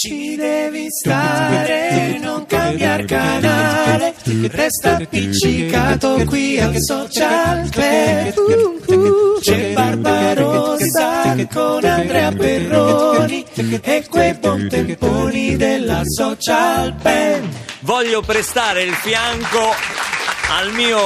Ci devi stare, non cambiar canale, resta appiccicato qui al Social Club. C'è Barbarossa con Andrea Perroni e quei buon temponi della Social Band. Voglio prestare il fianco al mio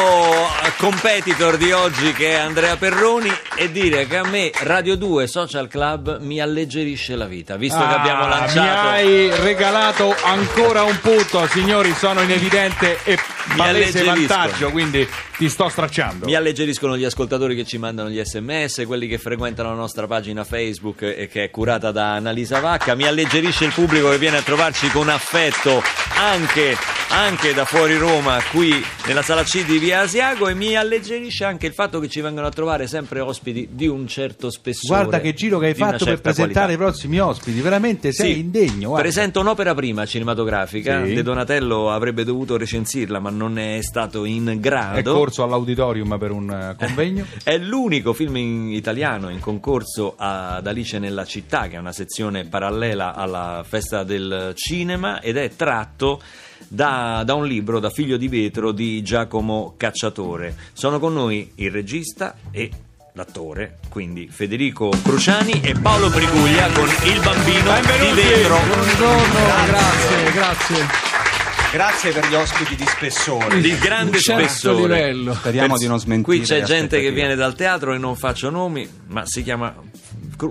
competitor di oggi, che è Andrea Perroni, e dire che a me Radio 2 Social Club mi alleggerisce la vita, visto che abbiamo lanciato. Mi hai regalato ancora un punto, signori, sono in evidente e palese vantaggio, quindi ti sto stracciando. Mi alleggeriscono gli ascoltatori che ci mandano gli SMS, quelli che frequentano la nostra pagina Facebook e che è curata da Annalisa Vacca. Mi alleggerisce il pubblico che viene a trovarci con affetto anche da fuori Roma, qui nella sala C di Via Asiago, e mi alleggerisce anche il fatto che ci vengono a trovare sempre ospiti di un certo spessore. Guarda che giro che hai fatto per presentare qualità. I prossimi ospiti, veramente sei indegno. Guarda. Presento un'opera prima cinematografica, De Donatello avrebbe dovuto recensirla ma non è stato in grado. È corso all'auditorium per un convegno. È l'unico film italiano in concorso ad Alice nella città, che è una sezione parallela alla Festa del Cinema, ed è tratto da un libro, da Figlio di vetro di Giacomo Cacciatore. Sono con noi il regista e l'attore, quindi Federico Cruciani e Paolo Briguglia con Il bambino di vetro. Buongiorno, grazie. Grazie per gli ospiti di spessore, di grande spessore. Livello. Speriamo di non smentire. Qui c'è gente che viene dal teatro, e non faccio nomi, ma si chiama,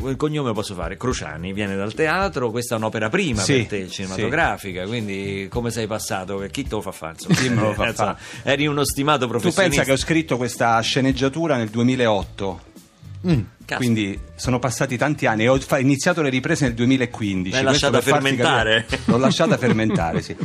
il cognome lo posso fare, Cruciani, viene dal teatro. Questa è un'opera prima per te, cinematografica, quindi come sei passato? Chi te lo fa fare? Eri uno stimato professionista. Tu pensa che ho scritto questa sceneggiatura nel 2008. Quindi sono passati tanti anni e ho iniziato le riprese nel 2015. L'hai lasciata fermentare? L'ho lasciata fermentare, sì.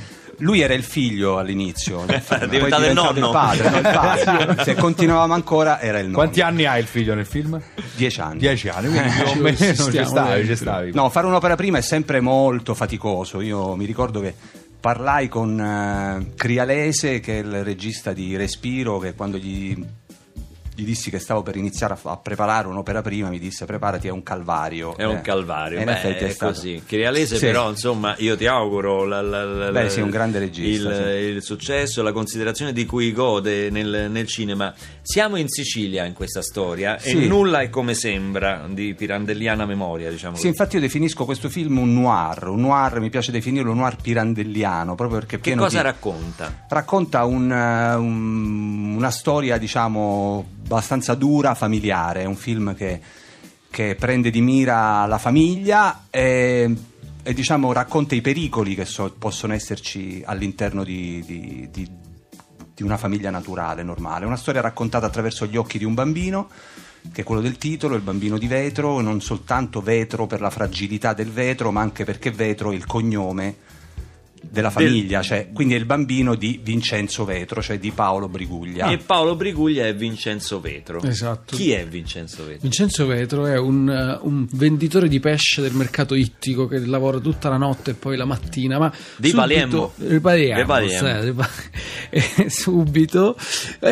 Lui era il figlio all'inizio, è diventato il nonno, il padre. Se continuavamo ancora era il nonno. Quanti anni ha il figlio nel film? 10 anni. 10 anni, quindi ci stavi. No, fare un'opera prima è sempre molto faticoso. Io mi ricordo che parlai con Crialese, che è il regista di Respiro, che quando gli dissi che stavo per iniziare a preparare un'opera prima, mi disse: preparati, è un calvario. In effetti è così. Crialese, però, insomma, io ti auguro un grande regista, il successo, la considerazione di cui gode nel cinema. Siamo in Sicilia in questa storia e nulla è come sembra, di pirandelliana memoria, diciamo così. Infatti io definisco questo film un noir, mi piace definirlo un noir pirandelliano, proprio perché che cosa racconta? Racconta una storia, diciamo, abbastanza dura, familiare. È un film che prende di mira la famiglia e diciamo racconta i pericoli che possono esserci all'interno di una famiglia naturale, normale. Una storia raccontata attraverso gli occhi di un bambino, che è quello del titolo, il bambino di vetro, non soltanto vetro per la fragilità del vetro, ma anche perché vetro è il cognome della famiglia, cioè, quindi è il bambino di Vincenzo Vetro, cioè di Paolo Briguglia. E Paolo Briguglia è Vincenzo Vetro. Esatto. Chi è Vincenzo Vetro? Vincenzo Vetro è un venditore di pesce del mercato ittico che lavora tutta la notte e poi la mattina. Ma di Palermo. Subito.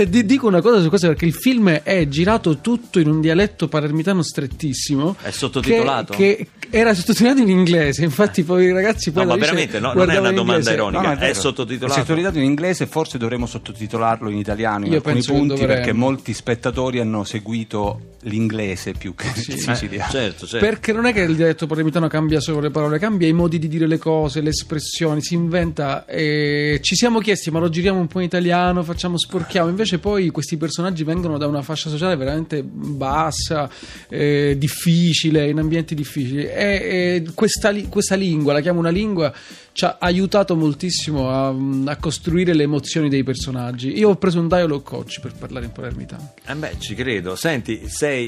Dico una cosa su questo, perché il film è girato tutto in un dialetto palermitano strettissimo. È sottotitolato? Che era sottotitolato in inglese, infatti poi i ragazzi poi... No, ma veramente, no, non è una domanda ironica, no, è sottotitolato. È sottotitolato in inglese, forse dovremmo sottotitolarlo in italiano in alcuni punti, perché molti spettatori hanno seguito l'inglese più che il siciliano. Certo. Perché non è che il dialetto palermitano cambia solo le parole, cambia i modi di dire le cose, le espressioni, si inventa. Ci siamo chiesti: ma lo giriamo un po' in italiano, sporchiamo? Invece poi questi personaggi vengono da una fascia sociale veramente bassa, difficile, in ambienti difficili, e questa lingua, la chiamo una lingua, ci ha aiutato moltissimo a costruire le emozioni dei personaggi. Io ho preso un dialogue coach per parlare in palermitano. Ci credo. Senti,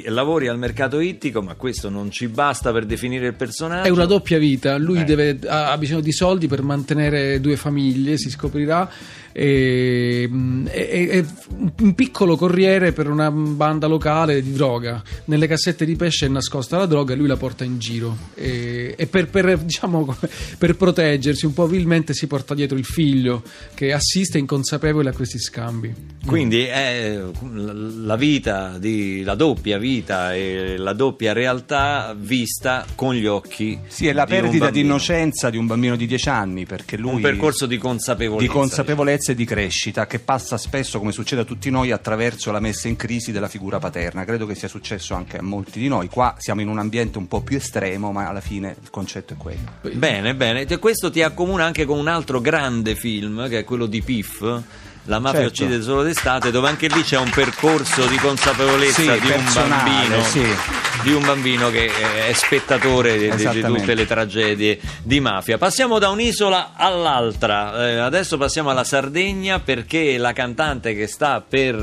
lavori al mercato ittico, ma questo non ci basta per definire il personaggio. È una doppia vita. Lui ha bisogno di soldi per mantenere due famiglie, si scoprirà, e un piccolo corriere per una banda locale di droga. Nelle cassette di pesce è nascosta la droga e lui la porta in giro, e per proteggersi un po' probabilmente si porta dietro il figlio che assiste inconsapevole a questi scambi. Quindi è la vita, la doppia vita e la doppia realtà vista con gli occhi. Sì, è la perdita di innocenza di un bambino di 10 anni, perché lui... Un percorso di consapevolezza. Di consapevolezza e di crescita che passa spesso, come succede a tutti noi, attraverso la messa in crisi della figura paterna. Credo che sia successo anche a molti di noi. Qua siamo in un ambiente un po' più estremo, ma alla fine il concetto è quello. Bene, bene. Questo ti accomuna anche con un altro grande film, che è quello di Piff, La mafia uccide solo d'estate, dove anche lì c'è un percorso di consapevolezza di un bambino, di un bambino che è spettatore di tutte le tragedie di mafia. Passiamo da un'isola all'altra, adesso passiamo alla Sardegna, perché la cantante che sta per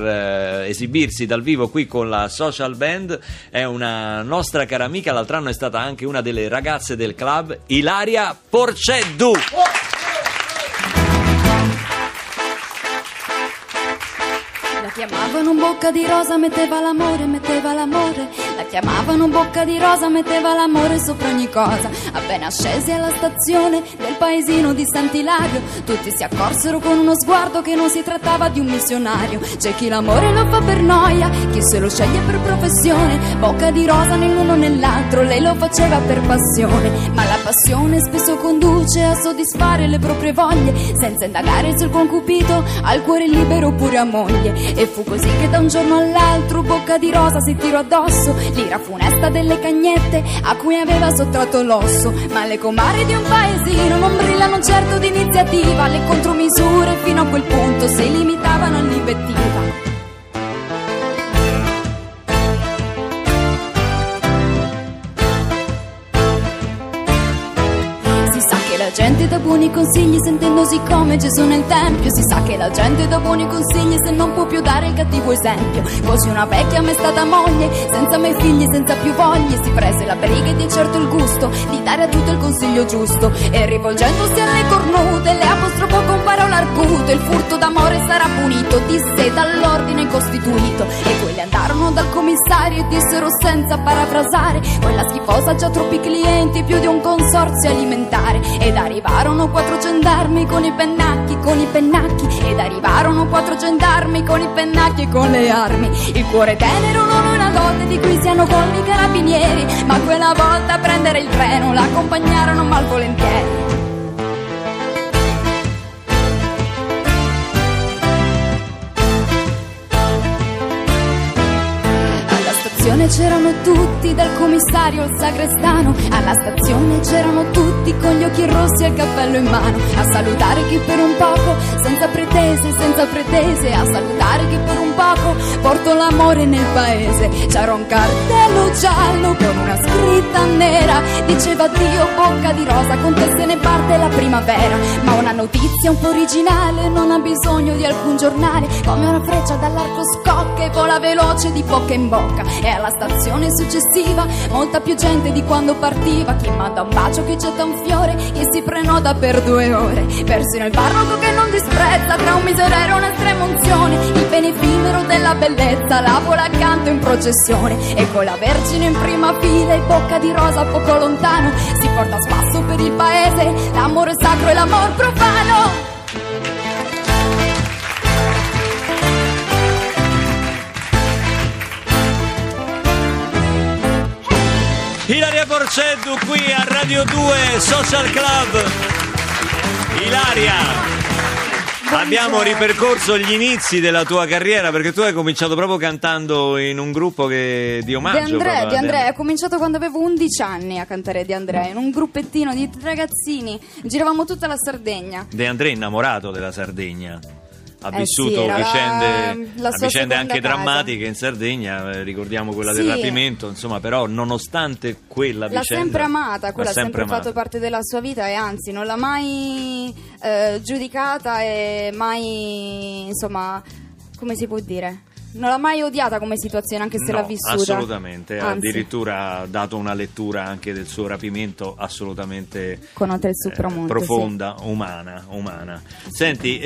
esibirsi dal vivo qui con la Social Band è una nostra cara amica, l'altro anno è stata anche una delle ragazze del club, Ilaria Porceddu. Chiamavano bocca di rosa, metteva l'amore, metteva l'amore. La chiamavano bocca di rosa, metteva l'amore sopra ogni cosa. Appena scesi alla stazione del paesino di Sant'Ilario, tutti si accorsero con uno sguardo che non si trattava di un missionario. C'è chi l'amore lo fa per noia, chi se lo sceglie per professione. Bocca di rosa nell'uno nell'altro, lei lo faceva per passione. Ma la passione spesso conduce a soddisfare le proprie voglie, senza indagare sul concupito, al cuore libero oppure a moglie. E fu così che da un giorno all'altro bocca di rosa si tirò addosso l'ira funesta delle cagnette a cui aveva sottratto l'osso. Ma le comare di un paesino non brillano certo di iniziativa, le contromisure fino a quel punto si limitavano all'invettiva. La gente dà buoni consigli sentendosi come Gesù nel tempio. Si sa che la gente dà buoni consigli se non può più dare il cattivo esempio. Così una vecchia m'è stata moglie, senza mai figli, senza più voglie. Si prese la briga e di certo il gusto di dare a tutto il consiglio giusto. E rivolgendosi alle cornute le apostrofò con parole argute. Il furto d'amore sarà punito, disse, dall'ordine costituito. E quelle andarono dal commissario e dissero senza parafrasare: quella schifosa ha già troppi clienti, più di un consorzio alimentare. Ed arrivarono 4 gendarmi con i pennacchi, con i pennacchi. Ed arrivarono 4 gendarmi con i pennacchi e con le armi. Il cuore tenero non è una dote di cui siano colmi i carabinieri, ma quella volta a prendere il treno l'accompagnarono malvolentieri. C'erano tutti, dal commissario al sagrestano. Alla stazione c'erano tutti con gli occhi rossi e il cappello in mano. A salutare chi per un poco, senza pretese, senza pretese. A salutare chi per un poco portò l'amore nel paese. C'era un cartello giallo con una scritta nera, diceva: addio bocca di rosa, con te se ne parte la primavera. Ma una notizia un po' originale non ha bisogno di alcun giornale, come una freccia dall'arco scocca e vola veloce di bocca in bocca. E alla stazione successiva molta più gente di quando partiva. Chi manda un bacio, chi getta un fiore, chi si prenota per 2 ore. Persino il parroco che non disprezza tra un miserero e un'estrema unzione il bene effimero della bellezza, la vola accanto in processione. E con la Vergine in prima fila e bocca di rosa poco lontano si porta a spasso per il paese l'amore sacro e l'amor profano. Ilaria Porceddu qui a Radio 2 Social Club. Ilaria, abbiamo ripercorso gli inizi della tua carriera, perché tu hai cominciato proprio cantando in un gruppo di omaggio. De André, ho cominciato quando avevo 11 anni a cantare De André, in un gruppettino di ragazzini, giravamo tutta la Sardegna. De André è innamorato della Sardegna. Ha vissuto vicende anche drammatiche in Sardegna, ricordiamo quella del rapimento, insomma, però nonostante quella vicenda l'ha sempre amata, quella ha sempre fatto parte della sua vita e anzi non l'ha mai giudicata e mai, insomma, come si può dire? Non l'ho mai odiata come situazione, anche se no, l'ha vissuta. Assolutamente, anzi, addirittura ha dato una lettura anche del suo rapimento assolutamente profonda, sì, umana. Senti,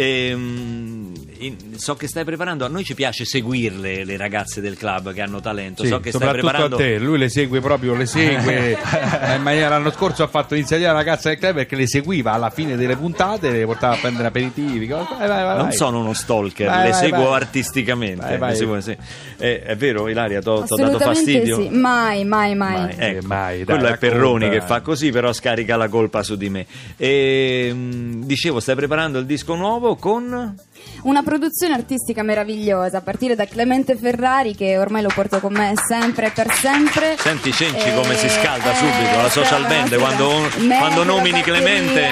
so che stai preparando, a noi ci piace seguirle le ragazze del club che hanno talento, sì, so che stai preparando a te, lui le segue in maniera, l'anno scorso ha fatto iniziare la ragazza del club perché le seguiva alla fine delle puntate, le portava a prendere aperitivi, vai. Sono uno stalker, seguo artisticamente. Vai. È vero, Ilaria, ti ho dato fastidio? Sì. Mai. Mai, dai, quello è Perroni che fa così, però scarica la colpa su di me. E, dicevo, stai preparando il disco nuovo con una produzione artistica meravigliosa, a partire da Clemente Ferrari, che ormai lo porto con me sempre e per sempre. Senti, Cenci come si scalda subito la social band quando nomini Clemente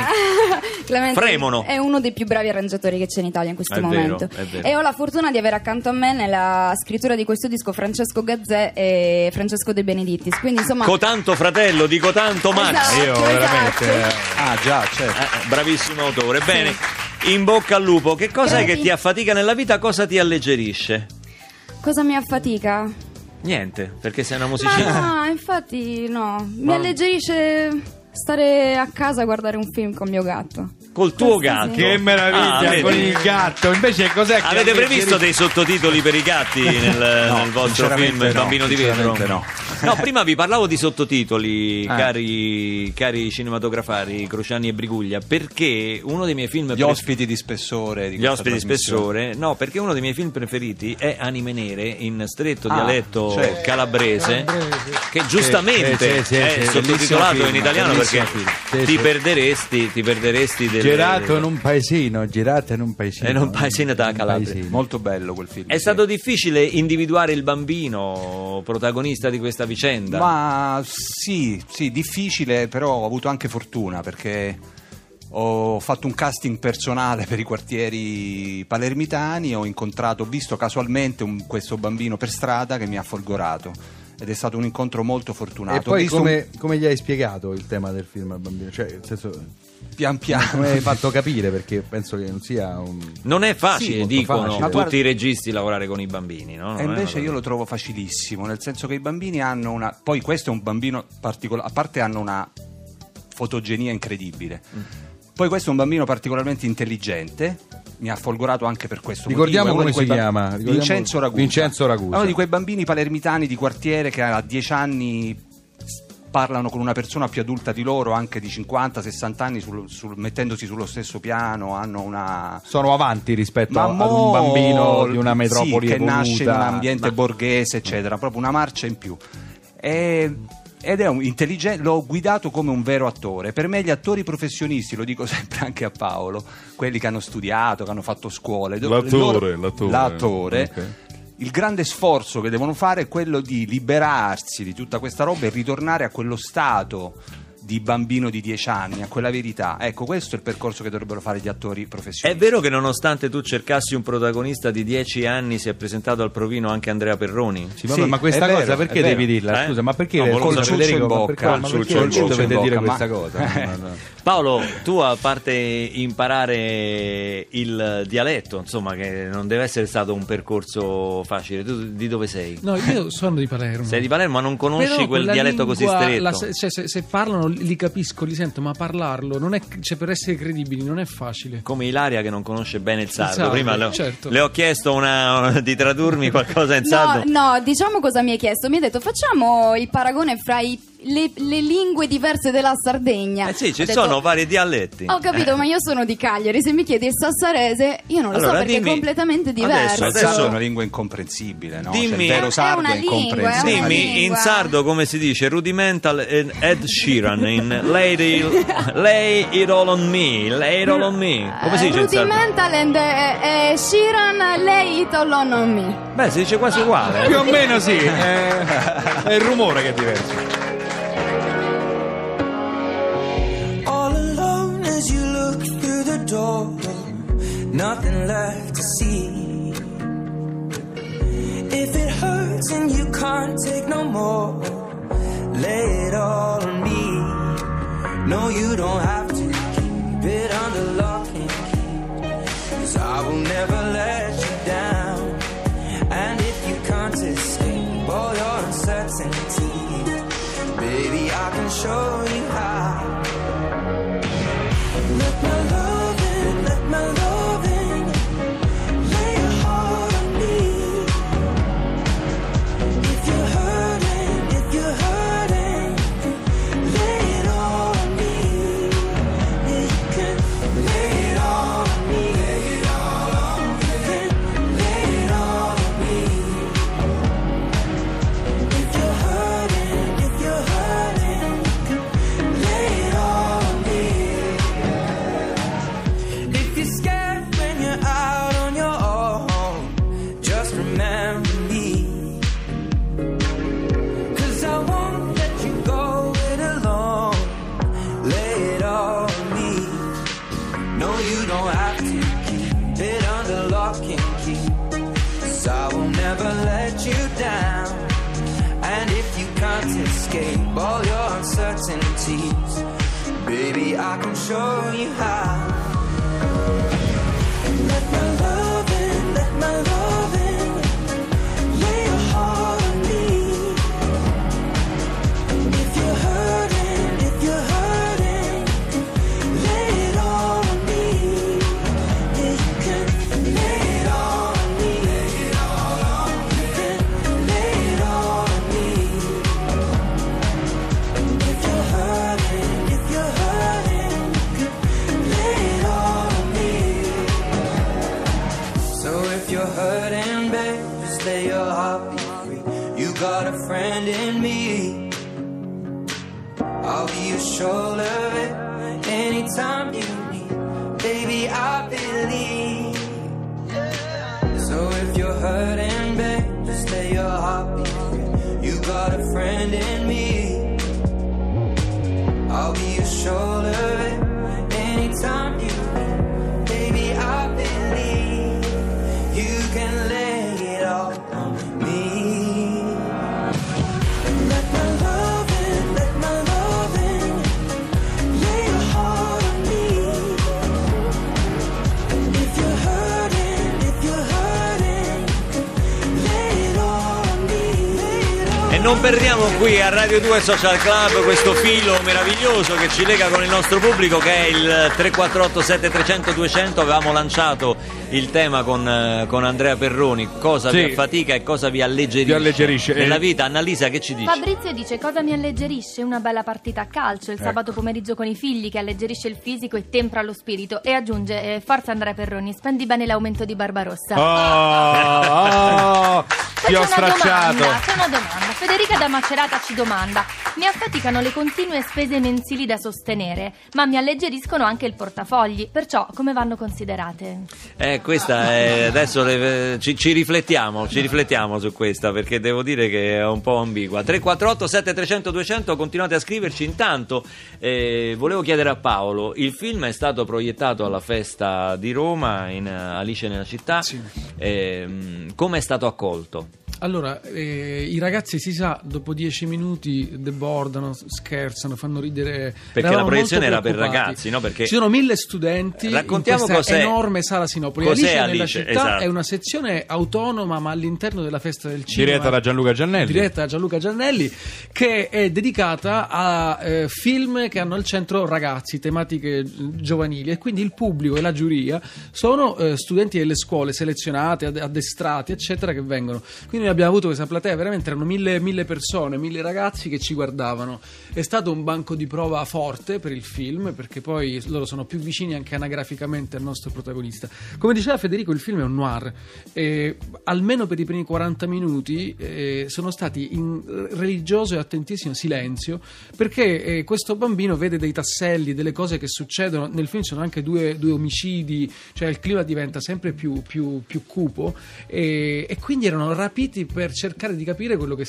Fremono. È uno dei più bravi arrangiatori che c'è in Italia in questo momento. Vero. E ho la fortuna di avere accanto a me nella scrittura di questo disco Francesco Gazzè e Francesco De Benedittis. Quindi, insomma, cotanto fratello di cotanto Max. Esatto, veramente. Ah, già, certo. Bravissimo autore. Bene. Sì. In bocca al lupo. Che cosa è che ti affatica nella vita? Cosa ti alleggerisce? Cosa mi affatica? Niente, perché sei una musicista. Mi alleggerisce stare a casa a guardare un film con mio gatto. Col tuo gatto? Sì. Che meraviglia, con il gatto. Invece cos'è che avete previsto dei sottotitoli per i gatti nel vostro film Bambino di Vetro? No, prima vi parlavo di sottotitoli, cari cinematografari Cruciani e Briguglia, perché uno dei miei film perché uno dei miei film preferiti è Anime Nere, in stretto dialetto calabrese, che giustamente è sottotitolato in italiano perché ti perderesti delle... girato in un paesino da Calabria. Molto bello quel film. È stato difficile individuare il bambino protagonista di questa vicenda? Ma sì, difficile, però ho avuto anche fortuna, perché ho fatto un casting personale per i quartieri palermitani, ho visto casualmente questo bambino per strada che mi ha folgorato, ed è stato un incontro molto fortunato. E poi come gli hai spiegato il tema del film al bambino? Cioè, nel senso, pian piano come hai fatto capire, perché penso che non sia non è facile, dicono tutti i registi, lavorare con i bambini, no? E invece io lo trovo facilissimo, nel senso che i bambini hanno una... poi questo è un bambino particolare, a parte hanno una fotogenia incredibile, poi questo è un bambino particolarmente intelligente, mi ha folgorato anche per questo. Ricordiamo motivo. Come si chiama? Vincenzo Ragusa. Uno di quei bambini palermitani di quartiere che a 10 anni parlano con una persona più adulta di loro, anche di 50-60 anni, mettendosi sullo stesso piano, sono avanti rispetto ad un bambino di una metropoli che nasce in un ambiente borghese, eccetera, proprio una marcia in più. Ed è un intelligente, l'ho guidato come un vero attore. Per me gli attori professionisti, lo dico sempre anche a Paolo, quelli che hanno studiato, che hanno fatto scuole, l'attore okay. Il grande sforzo che devono fare è quello di liberarsi di tutta questa roba e ritornare a quello stato di bambino di 10 anni, a quella verità. Ecco, questo è il percorso che dovrebbero fare gli attori professionisti. È vero che nonostante tu cercassi un protagonista di 10 anni, si è presentato al provino anche Andrea Perroni? Ma questa cosa perché devi dirla? Scusa, ma perché col ciuccio in bocca? Dovete dire questa cosa. Paolo, tu, a parte imparare il dialetto, insomma, che non deve essere stato un percorso facile, tu di dove sei? No, io sono di Palermo. Sei di Palermo, ma non conosci quel dialetto così stretto. Se parlano li capisco, li sento, ma parlarlo non è, per essere credibili non è facile. Come Ilaria, che non conosce bene il sardo. Prima le ho chiesto di tradurmi qualcosa in sardo. No, diciamo cosa mi hai chiesto. Mi ha detto: facciamo il paragone fra le lingue diverse della Sardegna. Sono vari dialetti. Ho capito, ma io sono di Cagliari. Se mi chiedi il sassarese, io non lo so, perché è completamente diverso. Adesso è una lingua incomprensibile, no? Dimmi, cioè, dimmi in sardo come si dice rudimental Ed Sheeran in Lay It All On Me. Lay It All On Me. Come si dice in sardo? Rudimental and Sheeran Lay It All On Me. Beh, si dice quasi uguale. Più o meno sì. È il rumore che è diverso. Door, nothing left to see. If it hurts and you can't take no more, lay it all on me. No, you don't have to keep it under lock and key, 'cause I will never let you down. And if Baby, I can show you how. Non perdiamo qui a Radio 2 Social Club questo filo meraviglioso che ci lega con il nostro pubblico, che è il 348 7300 200. Avevamo lanciato il tema con Andrea Perroni: cosa vi affatica e cosa vi alleggerisce nella vita. Annalisa, che ci dice? Fabrizio dice: cosa mi alleggerisce? Una bella partita a calcio il sabato pomeriggio con i figli, che alleggerisce il fisico e tempra lo spirito. E aggiunge: forza Andrea Perroni, spendi bene l'aumento di Barbarossa. Ti ho stracciato. C'è una domanda. Federica da Macerata ci domanda: mi affaticano le continue spese mensili da sostenere, ma mi alleggeriscono anche il portafogli, perciò come vanno considerate? Questa è, adesso ci riflettiamo su questa, perché devo dire che è un po' ambigua. 348 7300 200, continuate a scriverci. Intanto volevo chiedere a Paolo: il film è stato proiettato alla Festa di Roma in Alice nella città, come è stato accolto? Allora, i ragazzi, si sa, dopo 10 minuti debordano, scherzano, fanno ridere. Perché la proiezione era per ragazzi, no? Perché c'erano 1000 studenti. Raccontiamo in questa enorme sala Sinopoli. Alice nella città, esatto, è una sezione autonoma, ma all'interno della Festa del Cinema, diretta da Gianluca Giannelli, che è dedicata a film che hanno al centro ragazzi, tematiche giovanili, e quindi il pubblico e la giuria sono studenti delle scuole selezionate, addestrati, eccetera, che vengono. Quindi abbiamo avuto questa platea, veramente erano 1000 persone, 1000 ragazzi che ci guardavano. È stato un banco di prova forte per il film, perché poi loro sono più vicini anche anagraficamente al nostro protagonista. Come diceva Federico, il film è un noir, almeno per i primi 40 minuti sono stati in religioso e attentissimo silenzio, perché questo bambino vede dei tasselli, delle cose che succedono nel film. Sono anche due omicidi, cioè il clima diventa sempre più cupo, e quindi erano rapiti per cercare di capire quello che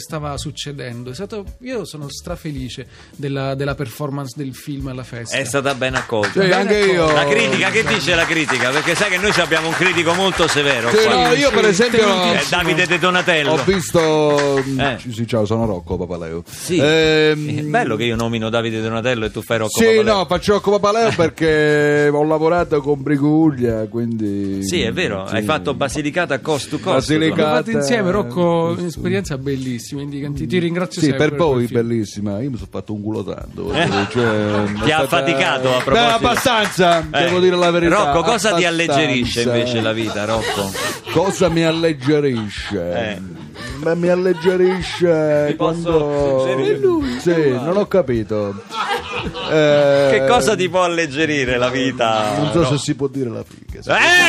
stava succedendo. Io sono strafelice della performance del film alla festa. È stata ben accolta. Cioè, anche io. La critica, che dice la critica? Perché sai che noi abbiamo un critico molto severo. Sì, qua. No, io per esempio Davide De Donatello. Ho visto. Sì, ciao, sono Rocco Papaleo. Sì. È bello che io nomino Davide Donatello e tu fai Rocco Papaleo. Sì, no, faccio Rocco Papaleo perché ho lavorato con Briguglia, quindi. Sì, è vero. Sì. Hai fatto Basilicata coast to coast. Basilicata. insieme, Rocco, un'esperienza bellissima, indicante. Ti ringrazio sempre. Sì, per voi bellissima. Io mi sono fatto un culo tanto. Cioè, ti ha faticato a proposito? Beh, abbastanza, devo dire la verità. Rocco, cosa abbastanza ti alleggerisce invece la vita, Rocco? Cosa mi alleggerisce? Beh, mi alleggerisce quando... Sì, non ho capito. Che cosa ti può alleggerire la vita? Non so se si può dire la figa.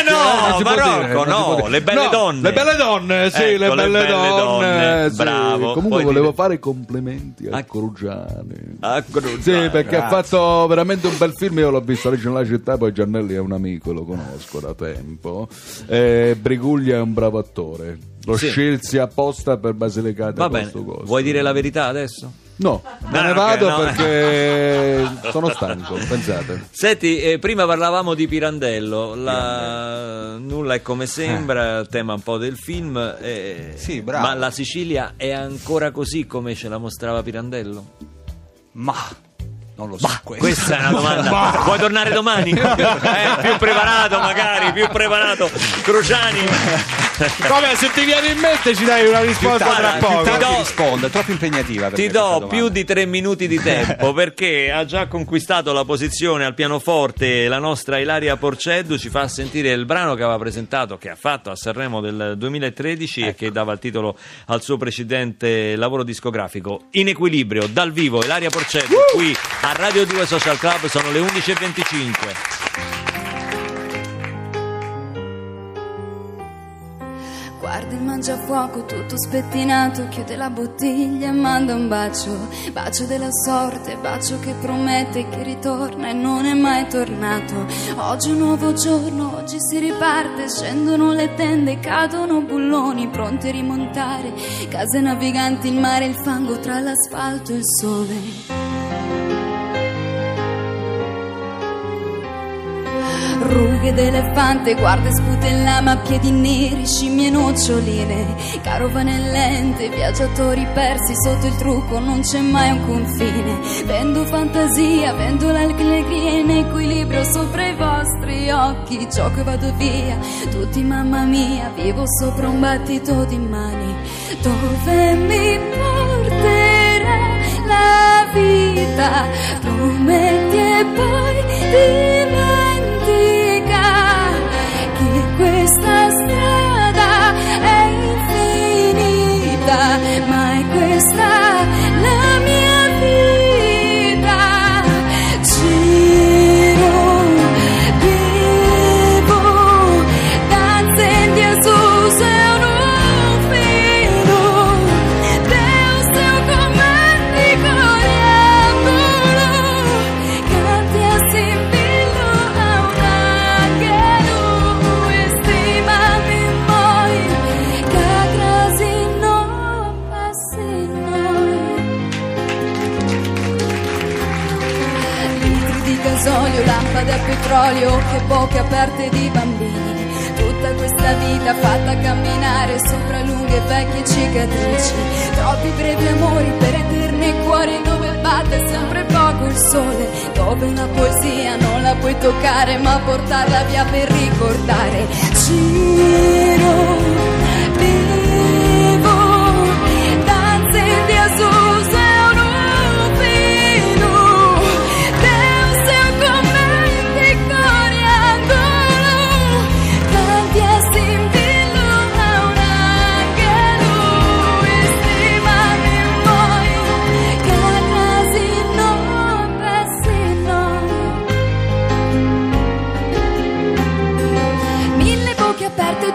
No, ma Rocco, no, le belle donne. Le belle donne, sì, ecco, le belle donne. Sì. Bravo. Comunque poi volevo fare i complimenti a Cruciani. A Cruciani. Sì, perché ha fatto veramente un bel film, io l'ho visto Alice nella città, poi Giannelli è un amico, lo conosco da tempo. Briguglia è un bravo attore. Lo scelsi apposta per Basilicata coast to coast. Vuoi dire la verità adesso? No, me ne vado perché sono stanco, pensate. Senti, prima parlavamo di Pirandello, Nulla è come sembra, tema un po' del film. Sì, bravo. Ma la Sicilia è ancora così come ce la mostrava Pirandello? Ma... non lo so, questa è una domanda. Vuoi tornare domani? Più preparato, magari, Cruciani. Vabbè, se ti viene in mente ci dai una risposta tra poco. Rispondo, è troppo impegnativa. Ti do più di 3 minuti di tempo perché ha già conquistato la posizione al pianoforte la nostra Ilaria Porceddu, ci fa sentire il brano che aveva presentato, che ha fatto a Sanremo del 2013 e che dava il titolo al suo precedente lavoro discografico, In Equilibrio, dal vivo Ilaria Porceddu qui a Radio 2 Social Club. Sono le 11:25. Guarda il mangiafuoco tutto spettinato, chiude la bottiglia e manda un bacio, bacio della sorte, bacio che promette che ritorna e non è mai tornato. Oggi è un nuovo giorno, oggi si riparte, scendono le tende, cadono bulloni pronti a rimontare, case naviganti, il mare, il fango tra l'asfalto e il sole. Rughe d'elefante, guarda spute in lama, piedi neri, scimmie noccioline, carovane lente, viaggiatori persi sotto il trucco, non c'è mai un confine. Vendo fantasia, vendo l'allegria in equilibrio sopra i vostri occhi, gioco e vado via, tutti mamma mia, vivo sopra un battito di mani. Dove mi porterà la vita? Prometti e poi dimentica che questa strada è infinita, ma è questa la mia vita. Giro, vivo, danze in Gesù, sei un figlio, Deus teu comandi coriandolo, canti a sempre. Gasolio, lampade a petrolio, che bocche aperte di bambini, tutta questa vita fatta camminare sopra lunghe e vecchie cicatrici, troppi brevi amori per eterni cuori, dove batte sempre poco il sole, dove la poesia non la puoi toccare ma portarla via per ricordare. Giro, vivo, danze di Azusa.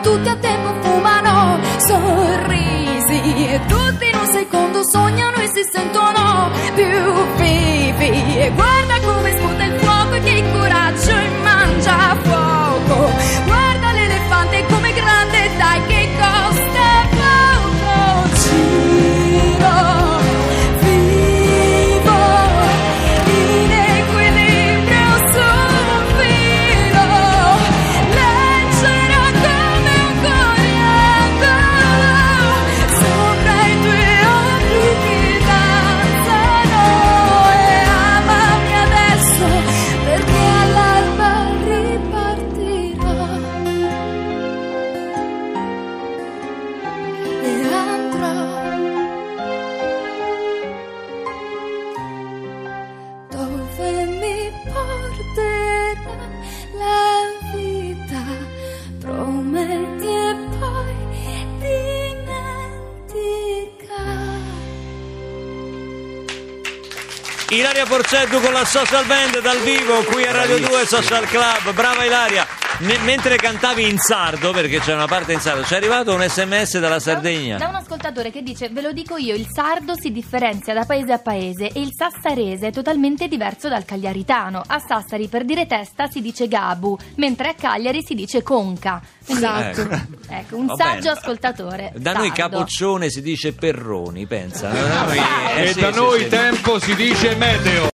Tutti a tempo fumano sorrisi e tutti in un secondo sognano e si sentono più vivi. E guarda come sputa il fuoco e che coraggio in mangia fuoco. Guarda l'elefante come grande, dai che costa poco. Giro, Ilaria Porceddu con la Social Band dal vivo qui a Radio 2 Social Club. Brava Ilaria. Mentre cantavi in sardo, perché c'è una parte in sardo, c'è arrivato un sms dalla Sardegna da un ascoltatore che dice: ve lo dico io, il sardo si differenzia da paese a paese e il sassarese è totalmente diverso dal cagliaritano. A Sassari per dire testa si dice gabu, mentre a Cagliari si dice conca. Esatto. Ecco, un saggio ascoltatore. Da sardo. Noi capoccione si dice perroni, pensa. Da noi tempo si dice meteo.